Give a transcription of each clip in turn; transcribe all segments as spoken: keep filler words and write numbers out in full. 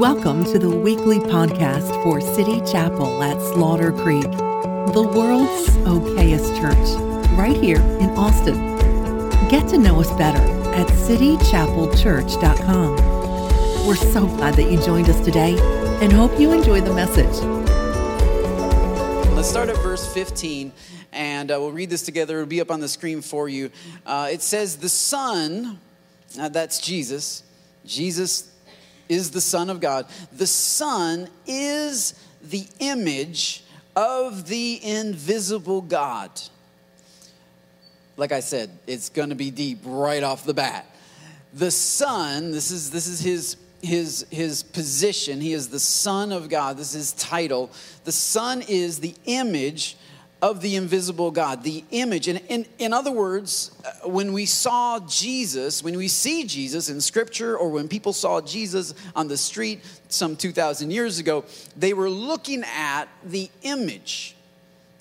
Welcome to the weekly podcast for City Chapel at Slaughter Creek, the world's okayest church, right here in Austin. Get to know us better at city chapel church dot com. We're so glad that you joined us today and hope you enjoy the message. Let's start at verse fifteen, and uh, we'll read this together. It'll be up on the screen for you. Uh, it says, the Son, uh, that's Jesus. Jesus is the Son of God. The Son is the image of the invisible God. Like I said, it's going to be deep right off the bat. The Son, this is this is his His his position. He is the Son of God. This is his title. The Son is the image of the invisible God. The image. And in, in other words, when we saw Jesus, when we see Jesus in Scripture, or when people saw Jesus on the street some two thousand years ago, they were looking at the image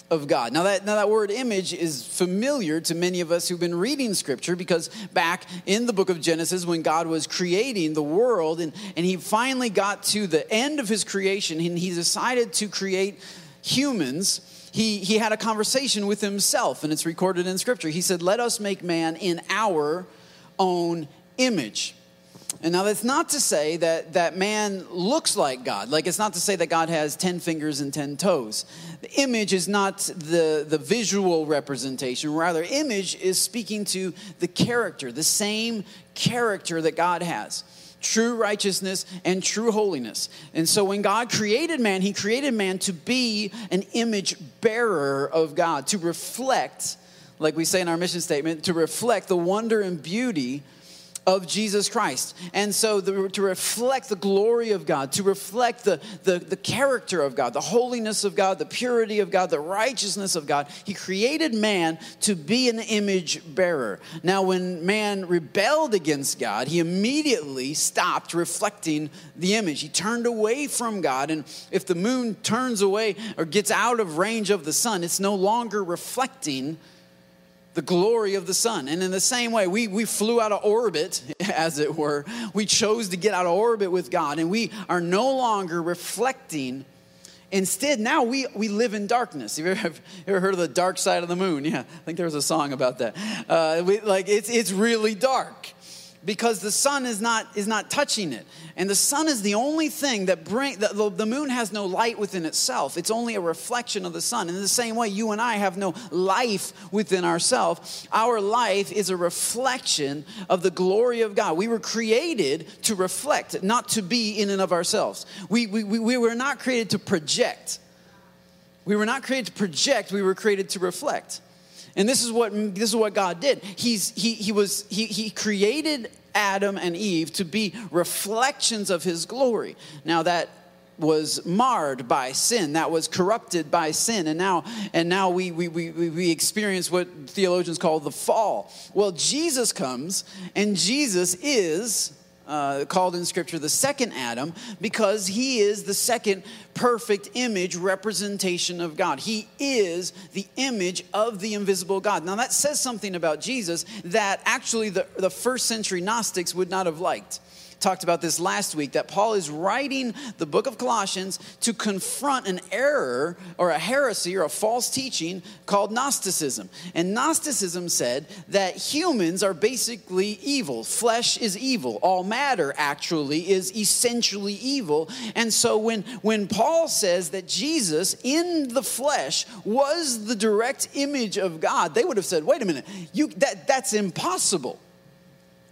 of God. Now that, now that word image is familiar to many of us who've been reading Scripture, because back in the book of Genesis, when God was creating the world and, and he finally got to the end of his creation and he decided to create humans, he, he had a conversation with himself, and it's recorded in Scripture. He said, let us make man in our own image. And now that's not to say that, that man looks like God. Like, it's not to say that God has ten fingers and ten toes. The image is not the, the visual representation. Rather, image is speaking to the character, the same character that God has. True righteousness and true holiness. And so when God created man, he created man to be an image bearer of God, to reflect, like we say in our mission statement, to reflect the wonder and beauty of Jesus Christ. And so the, to reflect the glory of God, to reflect the, the, the character of God, the holiness of God, the purity of God, the righteousness of God, he created man to be an image bearer. Now, when man rebelled against God, he immediately stopped reflecting the image. He turned away from God. And if the moon turns away or gets out of range of the sun, it's no longer reflecting the glory of the sun. And in the same way, we, we flew out of orbit, as it were. We chose to get out of orbit with God, and we are no longer reflecting. Instead, now we, we live in darkness. Have you ever, have you ever heard of the dark side of the moon? Yeah, I think there was a song about that. Uh, we, like it's it's really dark because the sun is not is not touching it, and the sun is the only thing that bring the, the, the moon has no light within itself. It's only a reflection of the sun. And in the same way, you and I have no life within ourselves. Our life is a reflection of the glory of God. We were created to reflect, not to be in and of ourselves. We we we, we were not created to project. We were not created to project. We were created to reflect. And this is what this is what God did. He's he he was he he created Adam and Eve to be reflections of his glory. Now that was marred by sin, that was corrupted by sin, and now and now we we we we experience what theologians call the fall. Well, Jesus comes, and Jesus is Uh, called in Scripture the second Adam, because he is the second perfect image representation of God. He is the image of the invisible God. Now that says something about Jesus that actually the, the first century Gnostics would not have liked. Talked about this last week, that Paul is writing the book of Colossians to confront an error or a heresy or a false teaching called Gnosticism. And Gnosticism said that humans are basically evil. Flesh is evil. All matter actually is essentially evil. And so when, when Paul says that Jesus in the flesh was the direct image of God, they would have said, wait a minute, you that that's impossible.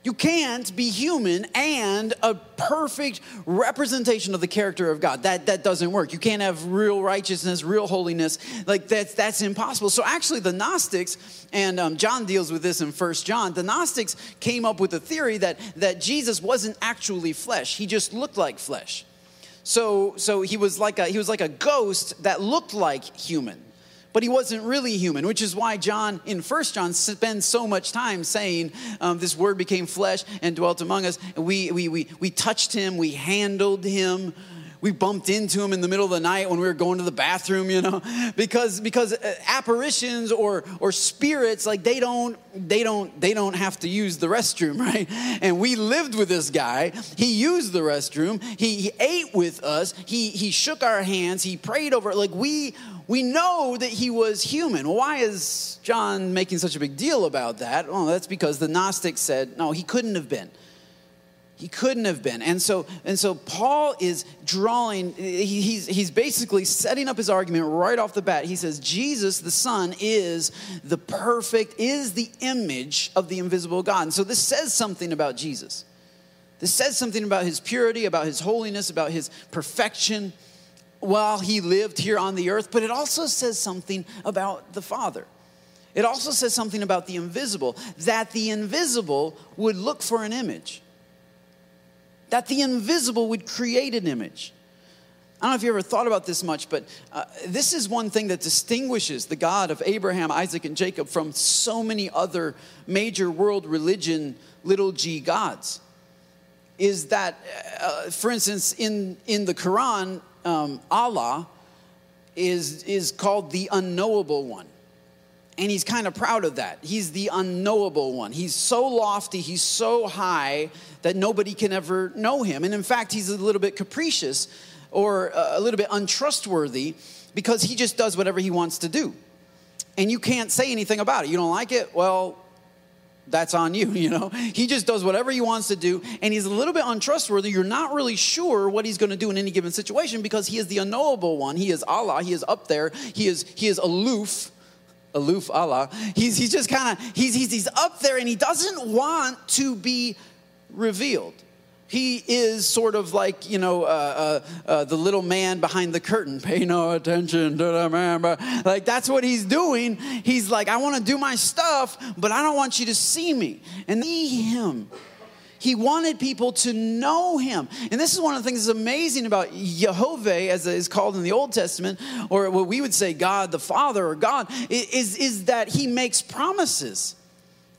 You can't be human and a perfect representation of the character of God. That that doesn't work. You can't have real righteousness, real holiness. Like, that's, that's impossible. So actually the Gnostics, and um, John deals with this in First John, the Gnostics came up with a theory that, that Jesus wasn't actually flesh. He just looked like flesh. So so he was like a he was like a ghost that looked like human. But he wasn't really human, which is why John in First John spends so much time saying um, this word became flesh and dwelt among us. And we, we, we, we touched him. We handled him. we bumped into him in the middle of the night when we were going to the bathroom, you know, because because apparitions or or spirits, like they don't they don't they don't have to use the restroom, right? And we lived with this guy. He used the restroom. He, he ate with us. He he shook our hands. He prayed over it. Like we we know that he was human. Why is John making such a big deal about that? Well, that's because the Gnostics said, no, he couldn't have been. He couldn't have been. And so and so Paul is drawing, he, he's, he's basically setting up his argument right off the bat. He says, Jesus, the Son, is the perfect, is the image of the invisible God. And so this says something about Jesus. This says something about his purity, about his holiness, about his perfection while he lived here on the earth. But it also says something about the Father. It also says something about the invisible, that the invisible would look for an image. That the invisible would create an image. I don't know if you ever thought about this much, but uh, this is one thing that distinguishes the God of Abraham, Isaac, and Jacob from so many other major world religion little g gods. Is that, uh, for instance, in, in the Quran, um, Allah is, is called the unknowable one. And he's kind of proud of that. He's the unknowable one. He's so lofty, he's so high that nobody can ever know him. And in fact, he's a little bit capricious or a little bit untrustworthy because he just does whatever he wants to do. And you can't say anything about it. You don't like it? Well, that's on you, you know. He just does whatever he wants to do, and he's a little bit untrustworthy. You're not really sure what he's going to do in any given situation because he is the unknowable one. He is Allah. He is up there. He is he is aloof. Aloof Allah. He's he's just kind of he's he's he's up there, and he doesn't want to be revealed. He is sort of like, you know, uh, uh, uh, the little man behind the curtain. Pay no attention to the man. Like, that's what he's doing. He's like, I want to do my stuff, but I don't want you to see me. And see him. He wanted people to know him. And this is one of the things that's amazing about Jehovah, as it's called in the Old Testament, or what we would say God the Father or God, is, is that he makes promises.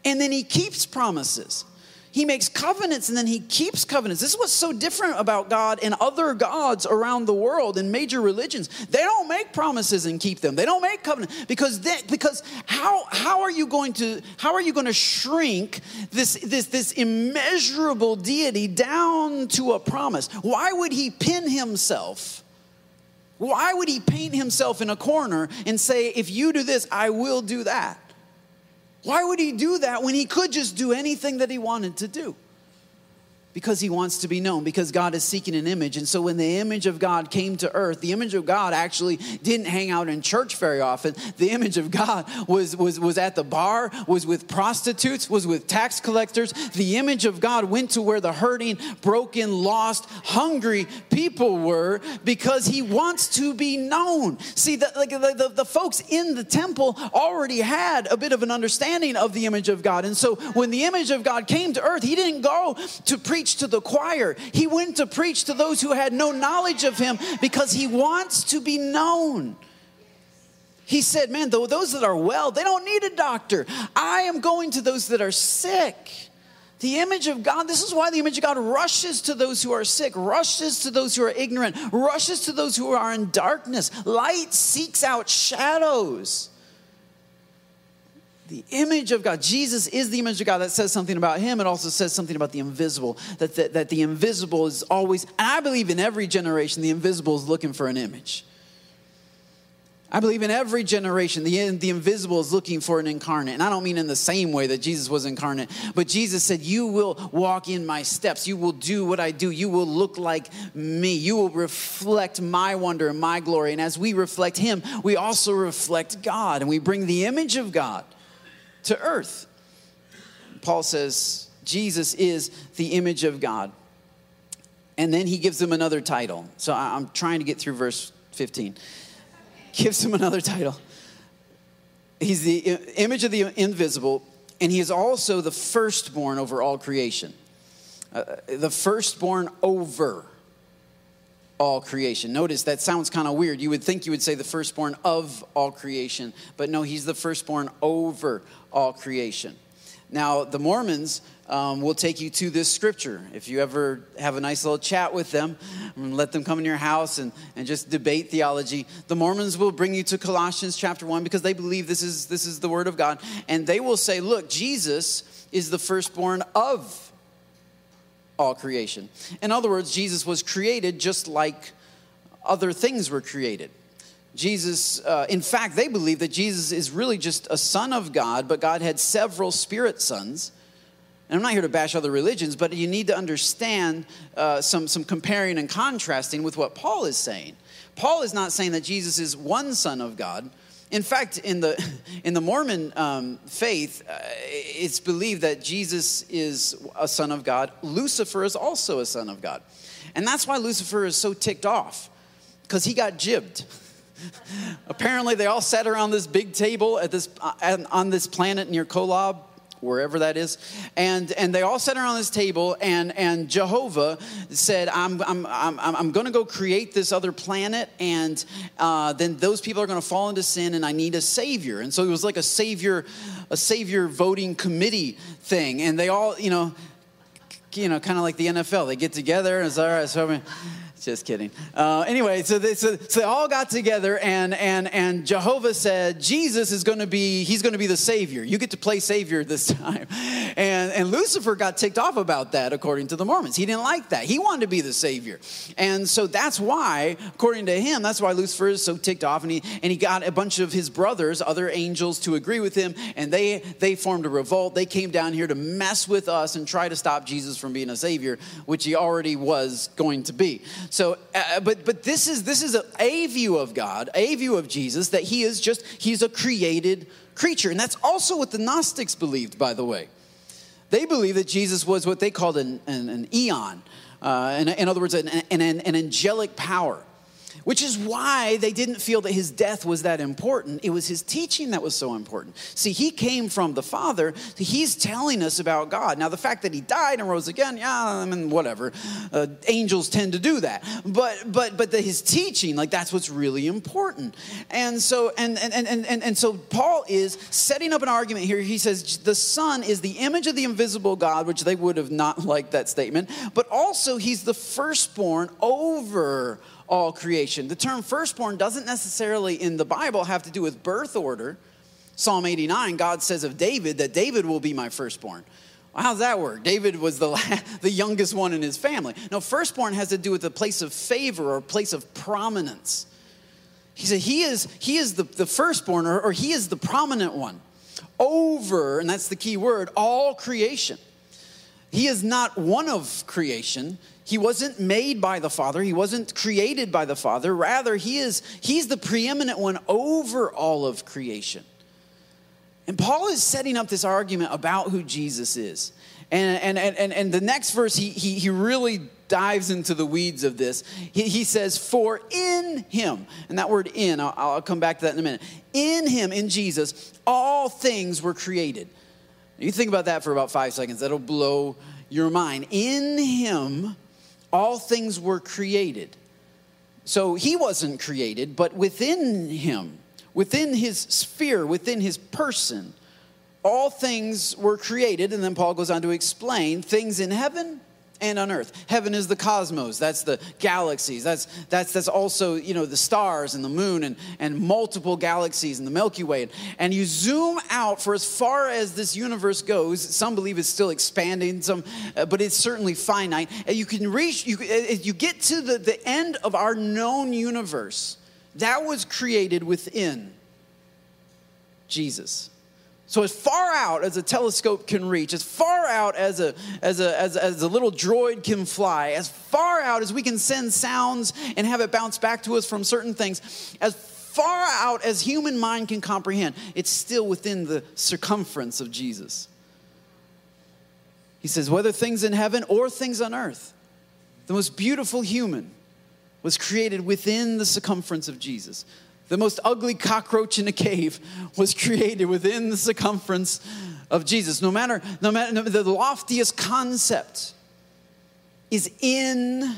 And then he keeps promises. He makes covenants, and then he keeps covenants. This is what's so different about God and other gods around the world and major religions. They don't make promises and keep them. They don't make covenants because they, because how how are you going to how are you going to shrink this this this immeasurable deity down to a promise? Why would he pin himself? Why would he paint himself in a corner and say, if you do this, I will do that? Why would he do that when he could just do anything that he wanted to do? Because he wants to be known, because God is seeking an image. And so when the image of God came to earth, the image of God actually didn't hang out in church very often. The image of God was, was, was at the bar, was with prostitutes, was with tax collectors. The image of God went to where the hurting, broken, lost, hungry people were because he wants to be known. See, the, like, the, the, the folks in the temple already had a bit of an understanding of the image of God. And so when the image of God came to earth, he didn't go to preach to the choir. He went to preach to those who had no knowledge of him because he wants to be known. He said, man, though those that are well, they don't need a doctor. I am going to those that are sick. The image of God, this is why the image of God rushes to those who are sick, rushes to those who are ignorant, rushes to those who are in darkness. Light seeks out shadows. The image of God. Jesus is the image of God. That says something about him. It also says something about the invisible. That the, that the invisible is always, and I believe in every generation, the invisible is looking for an image. I believe in every generation, the, the invisible is looking for an incarnate. And I don't mean in the same way that Jesus was incarnate. But Jesus said, you will walk in my steps. You will do what I do. You will look like me. You will reflect my wonder and my glory. And as we reflect him, we also reflect God. And we bring the image of God to earth. Paul says Jesus is the image of God. And then he gives them another title. So I'm trying to get through verse fifteen. Gives him another title. He's the image of the invisible, and he is also the firstborn over all creation. Uh, the firstborn over all creation. Notice that sounds kind of weird. You would think you would say the firstborn of all creation, but no, he's the firstborn over all creation. Now, the Mormons um, will take you to this scripture. If you ever have a nice little chat with them and let them come in your house and, and just debate theology, the Mormons will bring you to Colossians chapter one because they believe this is, this is the word of God. And they will say, look, Jesus is the firstborn of all creation. In other words, Jesus was created just like other things were created. Jesus, uh, in fact, they believe that Jesus is really just a son of God, but God had several spirit sons. And I'm not here to bash other religions, but you need to understand uh, some, some comparing and contrasting with what Paul is saying. Paul is not saying that Jesus is one son of God. In fact, in the in the Mormon um, faith, uh, it's believed that Jesus is a son of God. Lucifer is also a son of God. And that's why Lucifer is so ticked off, because he got jibbed. Apparently, they all sat around this big table at this uh, on this planet near Kolob, wherever that is, and and they all sat around this table, and and Jehovah said, I'm I'm I'm I'm going to go create this other planet, and uh, then those people are going to fall into sin, and I need a savior. And so it was like a savior, a savior voting committee thing, and they all, you know, you know, kind of like the N F L, they get together, and it's all right. So I mean, just kidding. Uh, anyway, so they, so, so they all got together, and and and Jehovah said, Jesus is going to be, he's going to be the Savior. You get to play Savior this time. And and Lucifer got ticked off about that, according to the Mormons. He didn't like that. He wanted to be the Savior. And so that's why, according to him, that's why Lucifer is so ticked off. And he and he got a bunch of his brothers, other angels, to agree with him. And they, they formed a revolt. They came down here to mess with us and try to stop Jesus from being a Savior, which he already was going to be. So, uh, but but this is this is a, a view of God, a view of Jesus, that he is just, he's a created creature. And that's also what the Gnostics believed, by the way. They believed that Jesus was what they called an, an, an eon. Uh, in, in other words, an, an, an angelic power, which is why they didn't feel that his death was that important. It was his teaching that was so important. See, he came from the Father. He's telling us about God. Now, the fact that he died and rose again, yeah, I mean, whatever. Uh, angels tend to do that. But but but the, his teaching, like, that's what's really important. And so and and, and and and so Paul is setting up an argument here. He says the Son is the image of the invisible God, which they would have not liked that statement. But also he's the firstborn over all creation. The term firstborn doesn't necessarily in the Bible have to do with birth order. Psalm eighty-nine, God says of David that David will be my firstborn. Well, how's that work? David was the last, the youngest one in his family. No, firstborn has to do with a place of favor or a place of prominence. He said he is he is the, the firstborn or, or he is the prominent one over, and that's the key word, all creation. He is not one of creation. He wasn't made by the Father. He wasn't created by the Father. Rather, he is, he's the preeminent one over all of creation. And Paul is setting up this argument about who Jesus is. And, and, and, and the next verse, he, he, he really dives into the weeds of this. He, he says, for in him, and that word in, I'll, I'll come back to that in a minute. In him, in Jesus, all things were created. You think about that for about five seconds. That'll blow your mind. In him, all things were created. So he wasn't created, but within him, within his sphere, within his person, all things were created. And then Paul goes on to explain things in heaven and on earth. Heaven is the cosmos. That's the galaxies. That's that's that's also, you know, the stars and the moon and, and multiple galaxies and the Milky Way. And you zoom out for as far as this universe goes. Some believe it's still expanding, some, uh, but it's certainly finite. And you can reach, you, you get to the, the end of our known universe. That was created within Jesus. So as far out as a telescope can reach, as far out as a, as a as as a little droid can fly, as far out as we can send sounds and have it bounce back to us from certain things, as far out as human mind can comprehend, it's still within the circumference of Jesus. He says, whether things in heaven or things on earth, the most beautiful human was created within the circumference of Jesus. The most ugly cockroach in a cave was created within the circumference of Jesus. No matter, no matter, the loftiest concept is in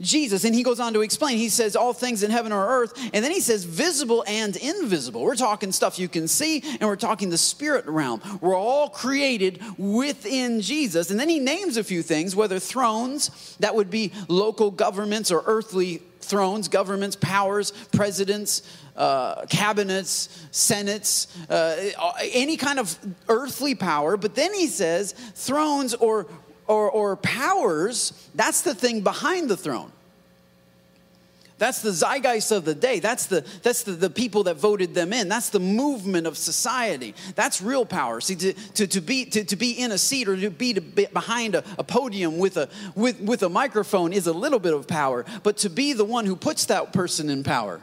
Jesus. And he goes on to explain. He says all things in heaven or earth. And then he says visible and invisible. We're talking stuff you can see, and we're talking the spirit realm. We're all created within Jesus. And then he names a few things, whether thrones, that would be local governments or earthly thrones, governments, powers, presidents, uh, cabinets, senates, uh, any kind of earthly power. But then he says thrones or Or, or powers, that's the thing behind the throne. That's the zeitgeist of the day. That's the that's the, the people that voted them in. That's the movement of society. That's real power. See, to to, to be to, to be in a seat or to be, to be behind a, a podium with a with, with a microphone is a little bit of power, but to be the one who puts that person in power.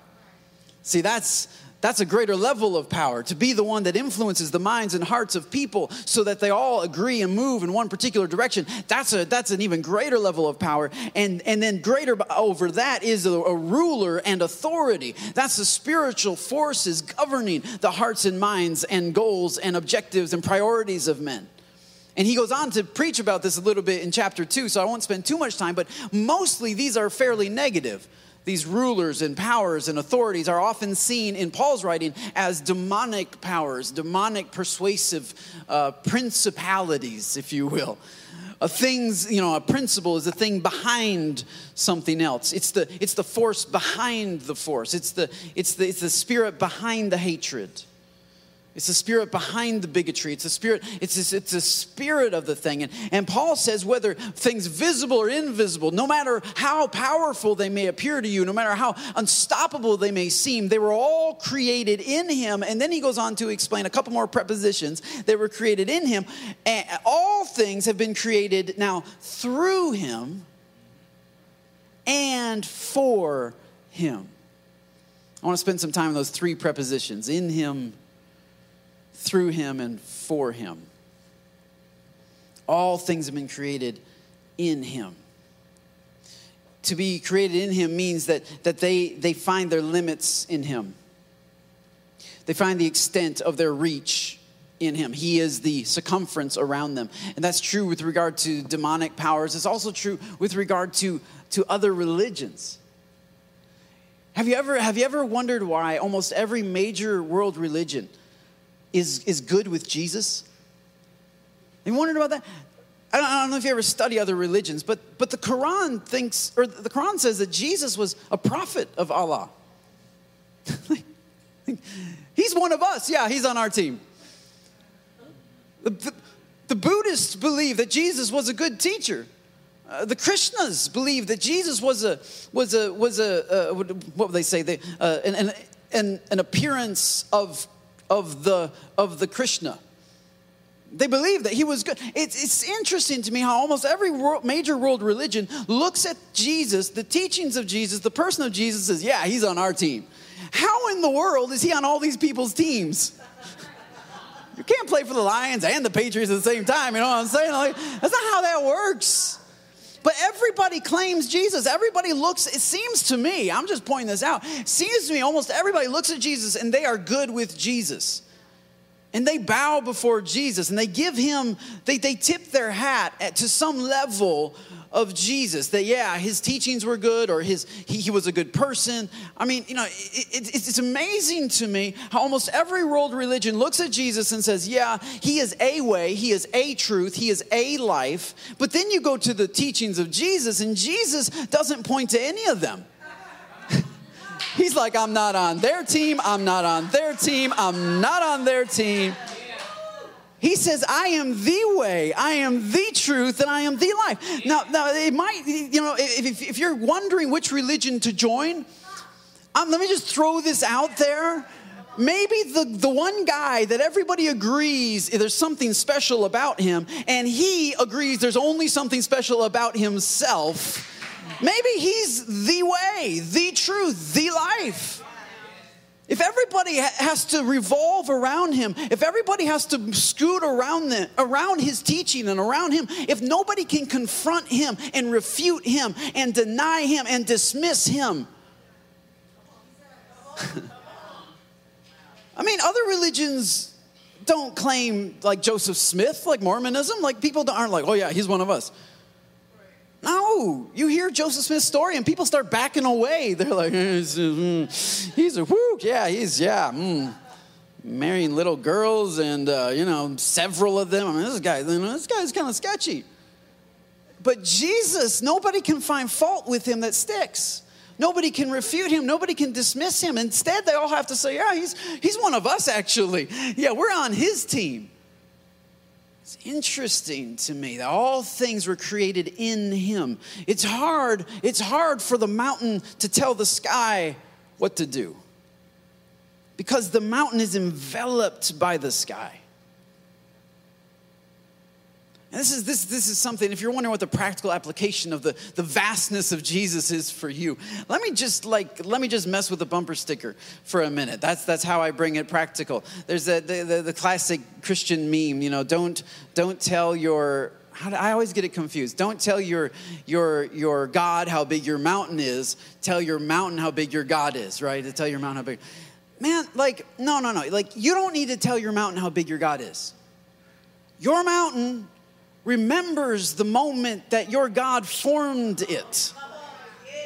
See, that's That's a greater level of power, to be the one that influences the minds and hearts of people so that they all agree and move in one particular direction. That's a that's an even greater level of power. And, and then greater over that is a, a ruler and authority. That's the spiritual forces governing the hearts and minds and goals and objectives and priorities of men. And he goes on to preach about this a little bit in chapter two, so I won't spend too much time, but mostly these are fairly negative. These rulers and powers and authorities are often seen in Paul's writing as demonic powers, demonic persuasive uh, principalities, if you will. A things, you know, a principle is a thing behind something else. It's the it's the force behind the force. It's the it's the it's the spirit behind the hatred. It's the spirit behind the bigotry. It's the spirit, it's just, it's the spirit of the thing. And, and Paul says whether things visible or invisible, no matter how powerful they may appear to you, no matter how unstoppable they may seem, they were all created in him. And then he goes on to explain a couple more prepositions. They were created in him. And all things have been created now through him and for him. I want to spend some time on those three prepositions. In him, through him, and for him. All things have been created in him. To be created in him means that, that they, they find their limits in him. They find the extent of their reach in him. He is the circumference around them. And that's true with regard to demonic powers. It's also true with regard to, to other religions. Have you ever, have you ever wondered why almost every major world religion Is, is good with Jesus? You wondered about that? I don't, I don't know if you ever study other religions, but but the Quran thinks, or the Quran says that Jesus was a prophet of Allah. He's one of us. Yeah, he's on our team. The, the, the Buddhists believe that Jesus was a good teacher. Uh, the Krishnas believe that Jesus was a was a was a uh, what would they say? They uh, an an an appearance of. Of the of the Krishna. They believe that he was good. It's, it's interesting to me how almost every world, major world religion looks at Jesus, the teachings of Jesus, the person of Jesus, says, yeah, he's on our team. How in the world is he on all these people's teams? You can't play for the Lions and the Patriots at the same time, you know what I'm saying? Like, that's not how that works. But everybody claims Jesus. Everybody looks, it seems to me, I'm just pointing this out, it seems to me almost everybody looks at Jesus and they are good with Jesus. And they bow before Jesus and they give him, they, they tip their hat at, to some level of Jesus. That, yeah, his teachings were good, or his he, he was a good person. I mean, you know, it, it, it's amazing to me how almost every world religion looks at Jesus and says, yeah, he is a way, he is a truth, he is a life. But then you go to the teachings of Jesus and Jesus doesn't point to any of them. He's like, I'm not on their team. I'm not on their team. I'm not on their team. He says, I am the way. I am the truth, and I am the life. Now, now it might, you know, if, if you're wondering which religion to join, um, let me just throw this out there. Maybe the, the one guy that everybody agrees there's something special about him, and he agrees there's only something special about himself. Maybe he's the way, the truth, the life. If everybody ha- has to revolve around him, if everybody has to scoot around the, around his teaching and around him, if nobody can confront him and refute him and deny him and dismiss him. I mean, other religions don't claim, like Joseph Smith, like Mormonism, like people don't, aren't like, oh yeah, he's one of us. No. woo. You hear Joseph Smith's story and people start backing away. They're like, mm, he's a woo. Yeah, he's, yeah. Mm. Marrying little girls and, uh, you know, several of them. I mean, this guy, you know, this guy's kind of sketchy. But Jesus, nobody can find fault with him that sticks. Nobody can refute him. Nobody can dismiss him. Instead, they all have to say, yeah, he's, he's one of us, actually. Yeah, we're on his team. It's interesting to me that all things were created in him. It's hard. It's hard for the mountain to tell the sky what to do, because the mountain is enveloped by the sky. And this is, this, this is something, if you're wondering what the practical application of the, the vastness of Jesus is for you, let me just like, let me just mess with the bumper sticker for a minute. That's, that's how I bring it practical. There's a, the, the, the classic Christian meme, you know, don't, don't tell your, how do, I always get it confused. Don't tell your, your, your God how big your mountain is. Tell your mountain how big your God is, right? To tell your mountain how big. Man, like, no, no, no. Like, you don't need to tell your mountain how big your God is. Your mountain remembers the moment that your God formed it.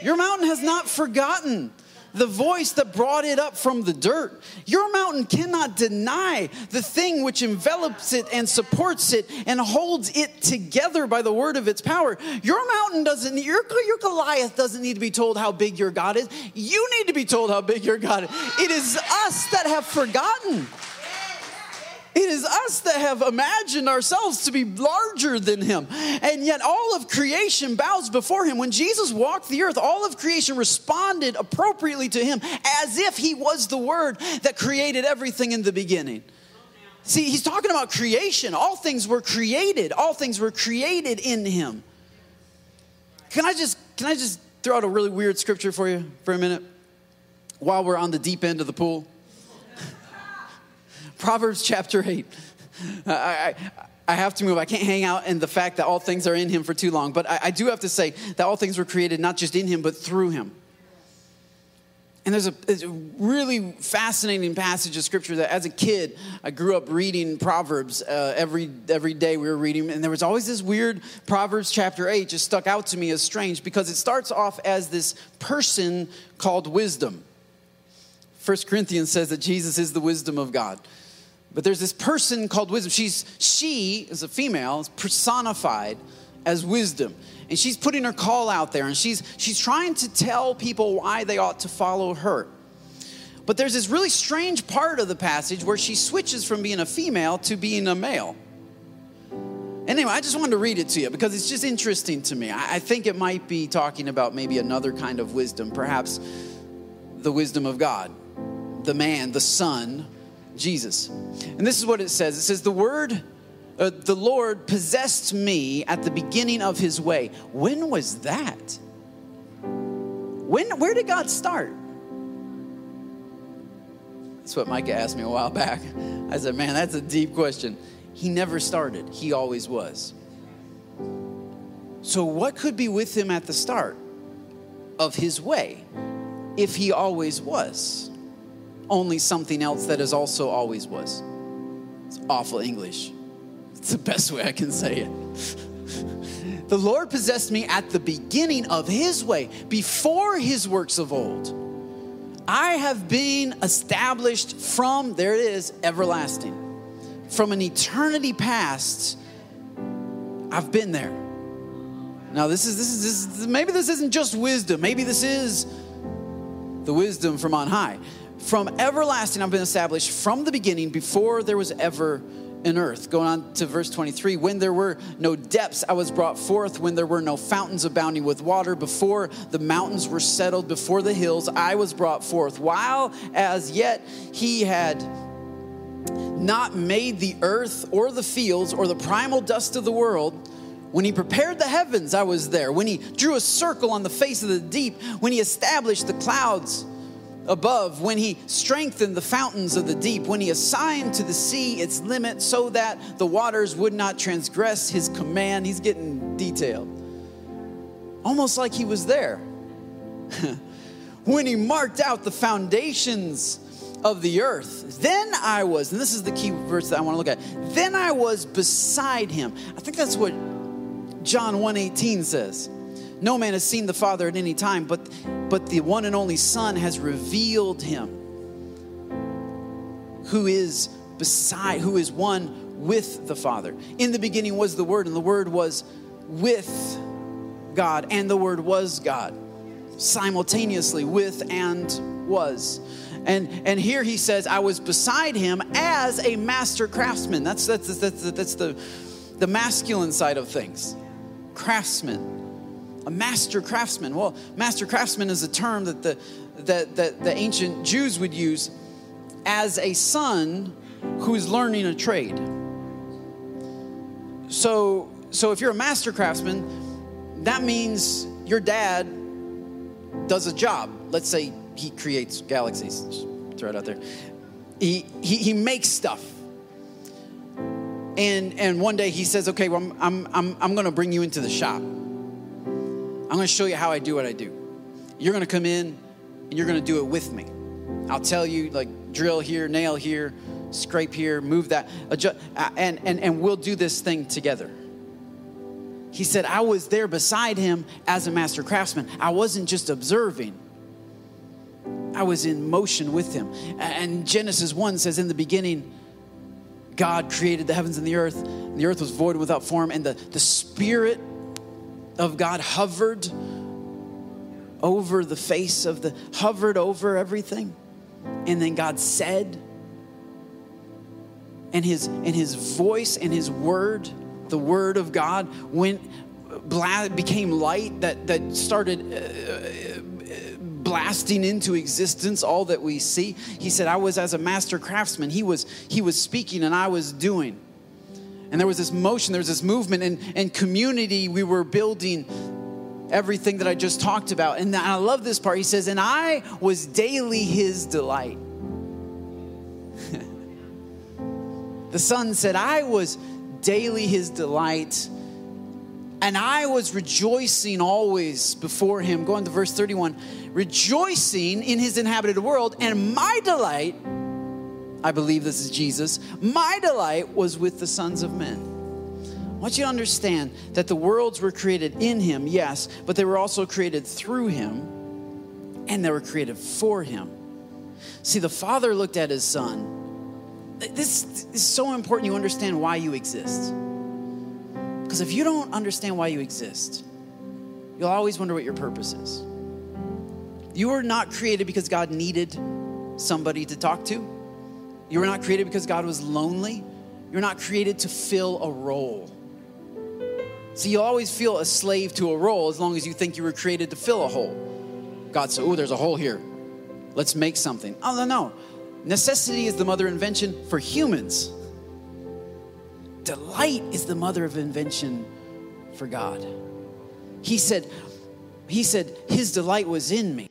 Your mountain has not forgotten the voice that brought it up from the dirt. Your mountain cannot deny the thing which envelops it and supports it and holds it together by the word of its power. Your mountain doesn't, your, your Goliath doesn't need to be told how big your God is. You need to be told how big your God is. It is us that have forgotten. It is us that have imagined ourselves to be larger than him. And yet all of creation bows before him. When Jesus walked the earth, all of creation responded appropriately to him as if he was the word that created everything in the beginning. See, he's talking about creation. All things were created. All things were created in him. Can I just, can I just throw out a really weird scripture for you for a minute while we're on the deep end of the pool? Proverbs chapter eight. I, I, I have to move. I can't hang out in the fact that all things are in him for too long. But I, I do have to say that all things were created not just in him, but through him. And there's a, there's a really fascinating passage of scripture that as a kid, I grew up reading Proverbs uh, every every day we were reading. And there was always this weird Proverbs chapter eight just stuck out to me as strange, because it starts off as this person called wisdom. First Corinthians says that Jesus is the wisdom of God. But there's this person called wisdom. She's, she is a female, is personified as wisdom. And she's putting her call out there. And she's, she's trying to tell people why they ought to follow her. But there's this really strange part of the passage where she switches from being a female to being a male. Anyway, I just wanted to read it to you because it's just interesting to me. I, I think it might be talking about maybe another kind of wisdom, perhaps the wisdom of God, the man, the son, Jesus. And this is what it says. It says, the word, uh, the Lord possessed me at the beginning of his way. When was that? When? Where did God start? That's what Micah asked me a while back. I said, man, that's a deep question. He never started. He always was. So what could be with him at the start of his way if he always was? Only something else that is also always was. It's awful English. It's the best way I can say it. The Lord possessed me at the beginning of his way, before his works of old. I have been established from, there it is, everlasting. From an eternity past, I've been there. Now this is, this is, this is maybe this isn't just wisdom. Maybe this is the wisdom from on high. From everlasting, I've been established from the beginning, before there was ever an earth. Going on to verse twenty-three, when there were no depths, I was brought forth. When there were no fountains abounding with water, before the mountains were settled, before the hills, I was brought forth. While as yet he had not made the earth or the fields or the primal dust of the world, when he prepared the heavens, I was there. When he drew a circle on the face of the deep, when he established the clouds above, when he strengthened the fountains of the deep, when he assigned to the sea its limit so that the waters would not transgress his command. He's getting detailed. Almost like he was there. When he marked out the foundations of the earth, then I was, and this is the key verse that I want to look at, then I was beside him. I think that's what John one eighteen says. No man has seen the Father at any time, but, but the one and only Son has revealed him, who is beside, who is one with the Father. In the beginning was the Word, and the Word was with God, and the Word was God, simultaneously, with and was. And and here he says, I was beside him as a master craftsman. That's that's that's that's the the masculine side of things. Craftsman, a master craftsman. Well, master craftsman is a term that the that that the ancient Jews would use as a son who is learning a trade. So so if you're a master craftsman, that means your dad does a job. Let's say he creates galaxies. Just throw it out there. He he he makes stuff. And and one day he says, "Okay, well, I'm I'm I'm I'm going to bring you into the shop. I'm going to show you how I do what I do. You're going to come in and you're going to do it with me. I'll tell you, like, drill here, nail here, scrape here, move that, adjust, and and and we'll do this thing together." He said, "I was there beside him as a master craftsman. I wasn't just observing. I was in motion with him." And Genesis one says, in the beginning, God created the heavens and the earth. And the earth was void without form. And the, the Spirit of God hovered over the face of the, hovered over everything. And then God said, and his, and his voice and his word, the word of God, went, became light that, that started... Uh, blasting into existence all that we see. He said, I was as a master craftsman. He was he was speaking and I was doing. And there was this motion, there was this movement, and, and community, we were building everything that I just talked about. And I love this part. He says, and I was daily his delight. The Son said, I was daily his delight. And I was rejoicing always before him. Going to verse thirty-one. Rejoicing in his inhabited world. And my delight, I believe this is Jesus, my delight was with the sons of men. I want you to understand that the worlds were created in him, yes. But they were also created through him. And they were created for him. See, the Father looked at his Son. This is so important you understand why you exist. Because if you don't understand why you exist, you'll always wonder what your purpose is. You were not created because God needed somebody to talk to. You were not created because God was lonely. You're not created to fill a role. So you'll always feel a slave to a role as long as you think you were created to fill a hole. God said, oh, there's a hole here. Let's make something. Oh, no, no. Necessity is the mother invention for humans. Delight is the mother of invention for God. He said, he said, his delight was in me.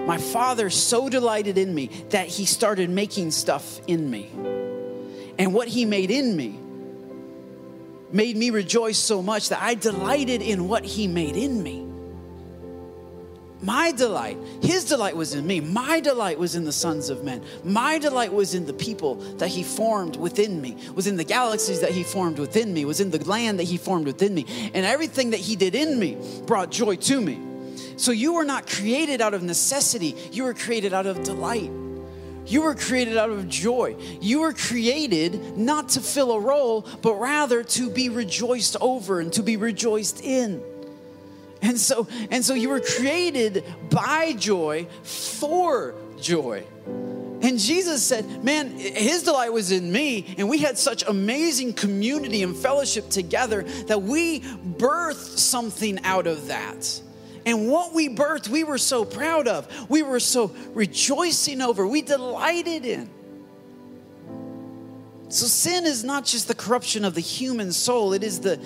My Father so delighted in me that he started making stuff in me. And what he made in me made me rejoice so much that I delighted in what he made in me. My delight, his delight was in me. My delight was in the sons of men. My delight was in the people that he formed within me, was in the galaxies that he formed within me, was in the land that he formed within me. And everything that he did in me brought joy to me. So you were not created out of necessity. You were created out of delight. You were created out of joy. You were created not to fill a role, but rather to be rejoiced over and to be rejoiced in. And so, and so you were created by joy for joy. And Jesus said, man, his delight was in me. And we had such amazing community and fellowship together that we birthed something out of that. And what we birthed, we were so proud of. We were so rejoicing over. We delighted in. So sin is not just the corruption of the human soul. It is the,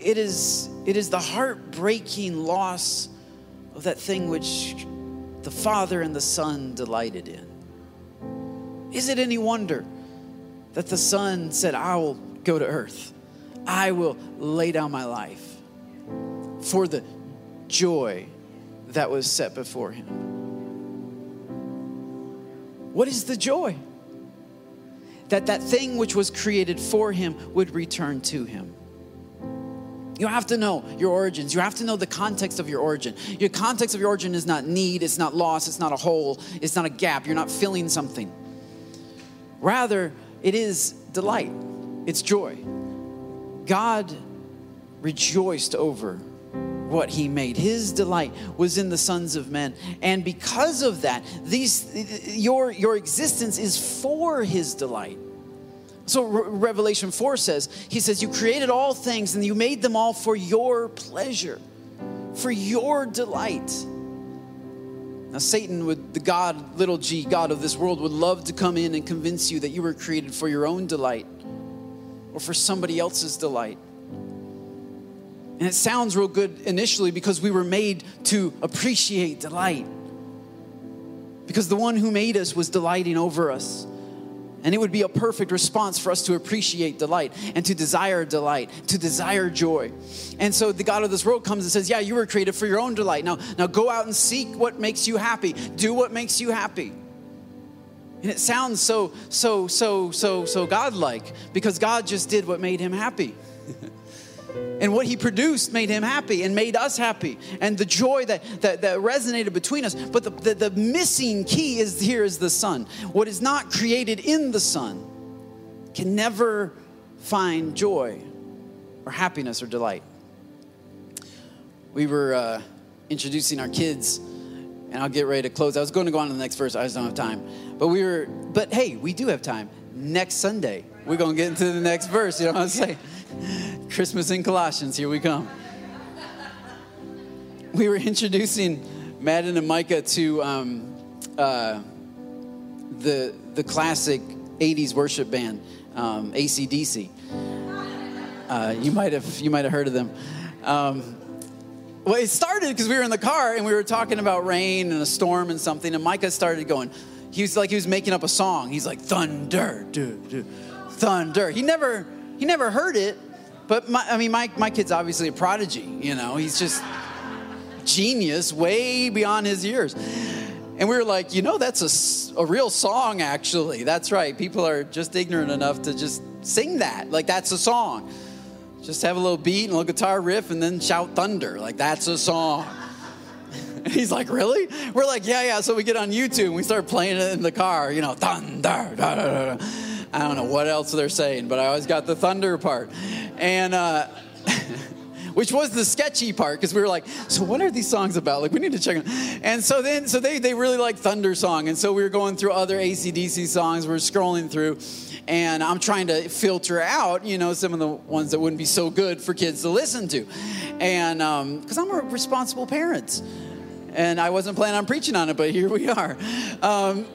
it is... It is the heartbreaking loss of that thing which the Father and the Son delighted in. Is it any wonder that the Son said, I will go to earth. I will lay down my life for the joy that was set before him. What is the joy? That that thing which was created for him would return to him. You have to know your origins. You have to know the context of your origin. Your context of your origin is not need. It's not loss. It's not a hole. It's not a gap. You're not filling something. Rather, it is delight. It's joy. God rejoiced over what he made. His delight was in the sons of men. And because of that, these your, your existence is for his delight. So Revelation four says, he says, you created all things and you made them all for your pleasure, for your delight. Now Satan, would, the God, little g, God of this world, would love to come in and convince you that you were created for your own delight or for somebody else's delight. And it sounds real good initially because we were made to appreciate delight. Because the one who made us was delighting over us. And it would be a perfect response for us to appreciate delight and to desire delight, to desire joy. And so the God of this world comes and says, yeah, you were created for your own delight. Now, now go out and seek what makes you happy. Do what makes you happy. And it sounds so, so, so, so, so godlike because God just did what made him happy. And what he produced made him happy and made us happy. And the joy that, that, that resonated between us. But the, the, the missing key is here is the Son. What is not created in the Son can never find joy or happiness or delight. We were uh, introducing our kids, and I'll get ready to close. I was going to go on to the next verse. I just don't have time. But we were, but hey, we do have time. Next Sunday, we're going to get into the next verse. You know what I'm saying? Christmas in Colossians, here we come. We were introducing Madden and Micah to um, uh, the the classic eighties worship band, um, A C D C. Uh, you might have you might have heard of them. Um, well, it started because we were in the car and we were talking about rain and a storm and something, and Micah started going. He was like he was making up a song. He's like thunder, do, do, thunder. He never he never heard it. But, my, I mean, my, my kid's obviously a prodigy, you know. He's just genius, way beyond his years. And we were like, you know, that's a, a real song, actually. That's right. People are just ignorant enough to just sing that. Like, that's a song. Just have a little beat and a little guitar riff and then shout thunder. Like, that's a song. He's like, really? We're like, yeah, yeah. So we get on YouTube and we start playing it in the car, you know, thunder, da, da, da, da. I don't know what else they're saying, but I always got the thunder part. And, uh, which was the sketchy part, because we were like, so what are these songs about? Like, we need to check them. And so then, so they, they really like Thunder Song. And so we were going through other A C D C songs. We were scrolling through, and I'm trying to filter out, you know, some of the ones that wouldn't be so good for kids to listen to. And, um, because I'm a responsible parent, and I wasn't planning on preaching on it, but here we are. Um,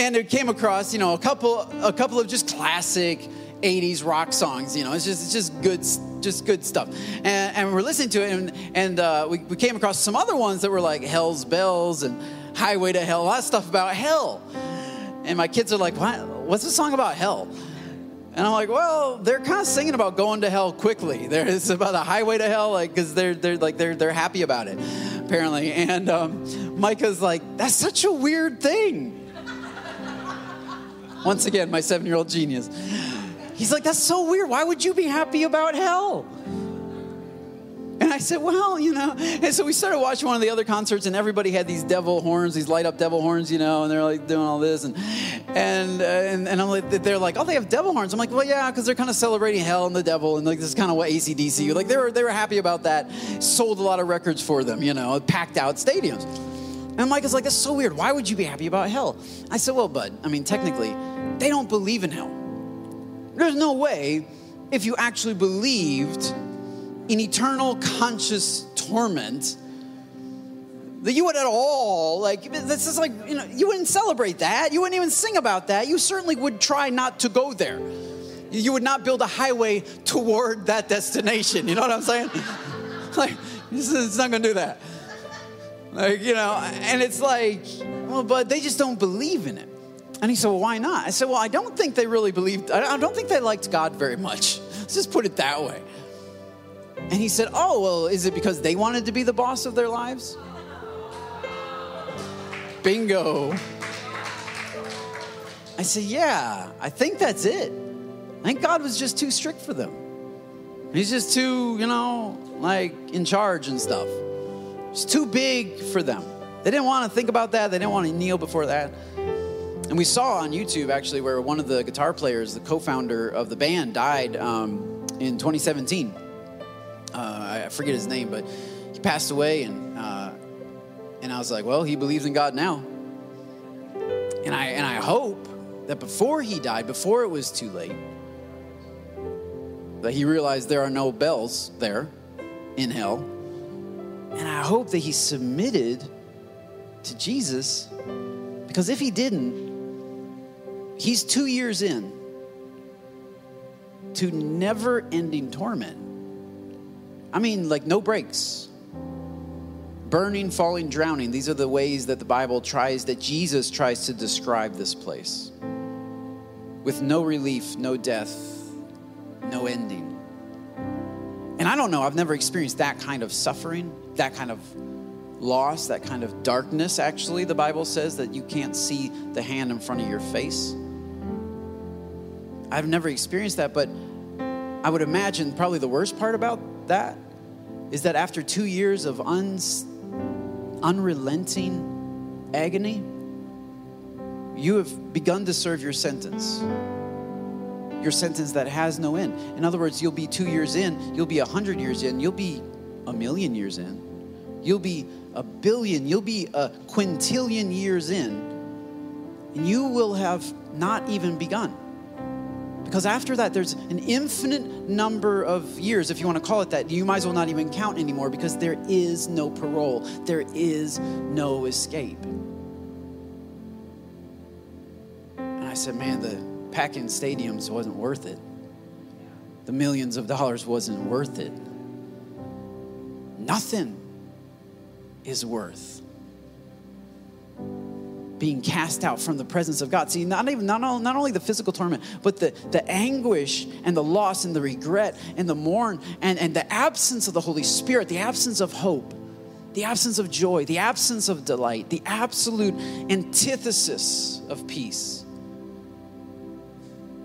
and it came across, you know, a couple, a couple of just classic eighties rock songs, you know, it's just, it's just good, just good stuff. And, and we're listening to it, and, and uh, we, we came across some other ones that were like Hell's Bells and Highway to Hell, a lot of stuff about hell. And my kids are like, what? What's this song about hell? And I'm like, well, they're kind of singing about going to hell quickly. There, it's about a highway to hell, like, because they're they're like they're they're happy about it, apparently. And um, Micah's like, that's such a weird thing. Once again, my seven-year-old genius. He's like, that's so weird. Why would you be happy about hell? And I said, well, you know. And so we started watching one of the other concerts, and everybody had these devil horns, these light-up devil horns, you know, and they're like doing all this. And and and, and I'm like, they're like, oh, they have devil horns. I'm like, well, yeah, because they're kind of celebrating hell and the devil, and like this is kind of what A C D C, like they were they were happy about that. Sold a lot of records for them, you know, packed out stadiums. And Micah's like, that's so weird. Why would you be happy about hell? I said, well, bud, I mean, technically, they don't believe in hell. There's no way, if you actually believed in eternal conscious torment, that you would at all, like, this is like, you know, you wouldn't celebrate that. You wouldn't even sing about that. You certainly would try not to go there. You would not build a highway toward that destination. You know what I'm saying? Like, this is, it's not going to do that. Like, you know, and it's like, well, but they just don't believe in it. And he said, well, why not? I said, well, I don't think they really believed. I don't think they liked God very much. Let's just put it that way. And he said, oh, well, is it because they wanted to be the boss of their lives? Bingo. I said, yeah, I think that's it. I think God was just too strict for them. He's just too, you know, like in charge and stuff. It's too big for them. They didn't want to think about that. They didn't want to kneel before that. And we saw on YouTube, actually, where one of the guitar players, the co-founder of the band, died um, in twenty seventeen. Uh, I forget his name, but he passed away. And uh, and I was like, well, he believes in God now. And I and I hope that before he died, before it was too late, that he realized there are no bells there in hell. And I hope that he submitted to Jesus, because if he didn't, he's two years in to never-ending torment. I mean, like no breaks. Burning, falling, drowning. These are the ways that the Bible tries, that Jesus tries to describe this place. With no relief, no death, no ending. And I don't know, I've never experienced that kind of suffering, that kind of loss, that kind of darkness. Actually, the Bible says that you can't see the hand in front of your face. I've never experienced that, but I would imagine probably the worst part about that is that after two years of un- unrelenting agony, you have begun to serve your sentence. Your sentence that has no end. In other words, you'll be two years in, you'll be a hundred years in, you'll be a million years in, you'll be a billion, you'll be a quintillion years in, and you will have not even begun. Because after that, there's an infinite number of years, if you want to call it that. You might as well not even count anymore, because there is no parole. There is no escape. And I said, man, the packing stadiums wasn't worth it. The millions of dollars wasn't worth it. Nothing is worth being cast out from the presence of God. See, not even not, not only the physical torment, but the, the anguish and the loss and the regret and the mourn and, and the absence of the Holy Spirit, the absence of hope, the absence of joy, the absence of delight, the absolute antithesis of peace.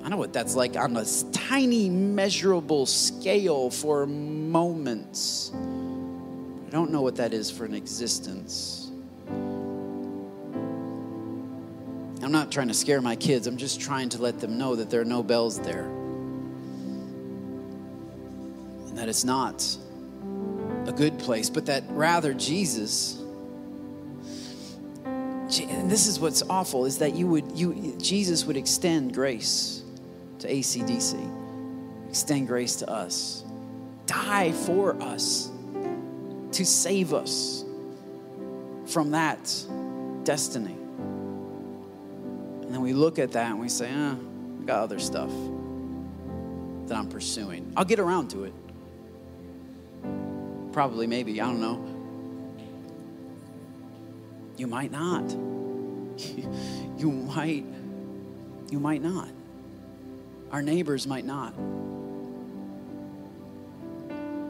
I know what that's like on a tiny measurable scale for moments. I don't know what that is for an existence. I'm not trying to scare my kids. I'm just trying to let them know that there are no bells there. And that it's not a good place, but that rather Jesus... And this is what's awful, is that you would, you Jesus would extend grace to A C D C, extend grace to us, die for us, to save us from that destiny. And then we look at that and we say, eh, I got other stuff that I'm pursuing. I'll get around to it. Probably, maybe, I don't know. You might not. You might, you might not. Our neighbors might not.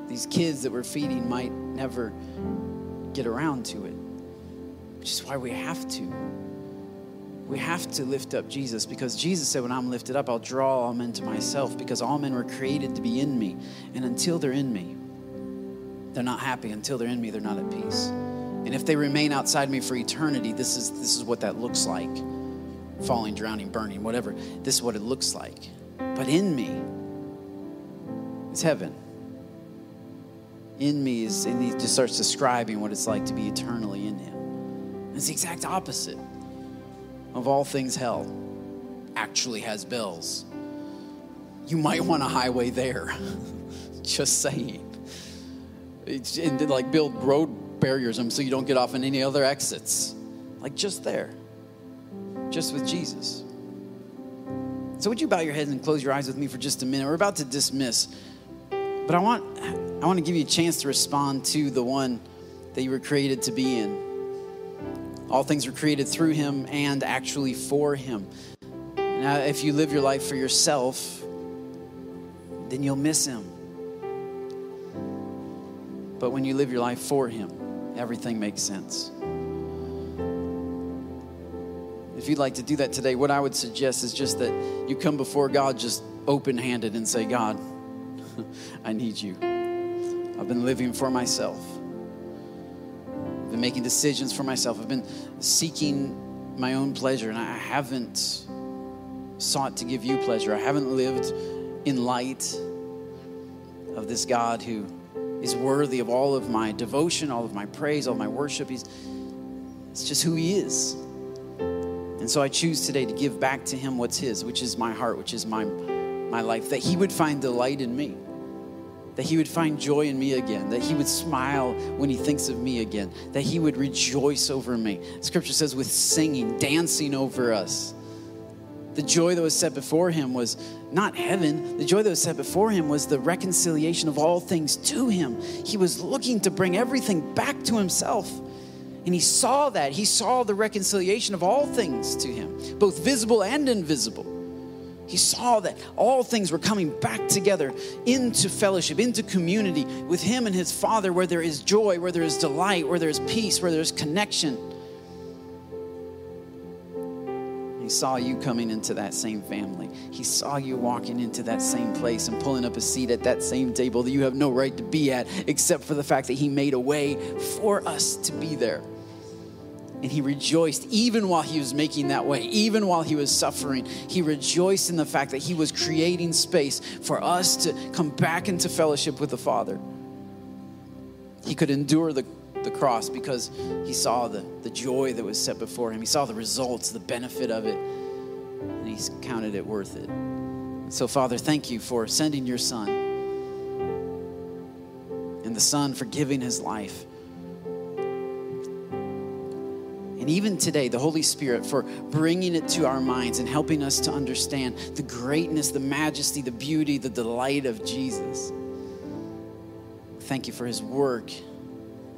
These kids that we're feeding might never get around to it, which is why we have to. We have to lift up Jesus, because Jesus said, when I'm lifted up, I'll draw all men to myself, because all men were created to be in me. And until they're in me, they're not happy. Until they're in me, they're not at peace. And if they remain outside me for eternity, this is, this is what that looks like. Falling, drowning, burning, whatever. This is what it looks like. But in me is heaven. In me is, and he just starts describing what it's like to be eternally in him. And it's the exact opposite of all things hell. Actually has bells. You might want a highway there. Just saying. It's, and did like build road barriers so you don't get off on any other exits. Like just there. Just with Jesus. So would you bow your heads and close your eyes with me for just a minute? We're about to dismiss. But I want I want to give you a chance to respond to the one that you were created to be in. All things were created through him and actually for him. Now, if you live your life for yourself, then you'll miss him. But when you live your life for him, everything makes sense. If you'd like to do that today, what I would suggest is just that you come before God just open-handed and say, God, I need you. I've been living for myself. I've been making decisions for myself. I've been seeking my own pleasure, and I haven't sought to give you pleasure. I haven't lived in light of this God who is worthy of all of my devotion, all of my praise, all of my worship. He's, it's just who he is. And so I choose today to give back to him what's his, which is my heart, which is my, my life, that he would find delight in me, that he would find joy in me again, that he would smile when he thinks of me again, that he would rejoice over me. Scripture says with singing, dancing over us. The joy that was set before him was not heaven. The joy that was set before him was the reconciliation of all things to him. He was looking to bring everything back to himself. And he saw that. He saw the reconciliation of all things to him, both visible and invisible. He saw that all things were coming back together into fellowship, into community with him and his Father, where there is joy, where there is delight, where there is peace, where there is connection. He saw you coming into that same family. He saw you walking into that same place and pulling up a seat at that same table that you have no right to be at, except for the fact that he made a way for us to be there. And he rejoiced even while he was making that way, even while he was suffering. He rejoiced in the fact that he was creating space for us to come back into fellowship with the Father. He could endure the the cross because he saw the, the joy that was set before him. He saw the results, the benefit of it, and he's counted it worth it. And so, Father, thank you for sending your Son, and the Son for giving his life. And even today, the Holy Spirit for bringing it to our minds and helping us to understand the greatness, the majesty, the beauty, the delight of Jesus. Thank you for his work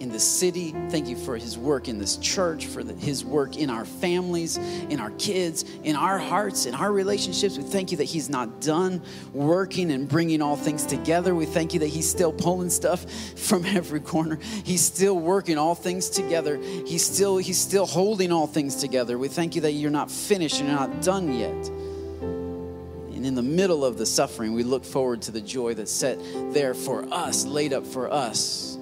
in the city. Thank you for his work in this church, for the, his work in our families, in our kids, in our hearts, in our relationships. We thank you that he's not done working and bringing all things together. We thank you that he's still pulling stuff from every corner. He's still working all things together. He's still, he's still holding all things together. We thank you that you're not finished and you're not done yet. And in the middle of the suffering, we look forward to the joy that's set there for us, laid up for us.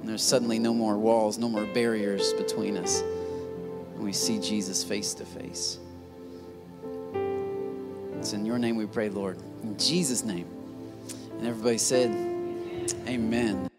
And there's suddenly no more walls, no more barriers between us. And we see Jesus face to face. It's in your name we pray, Lord. In Jesus' name. And everybody said, amen.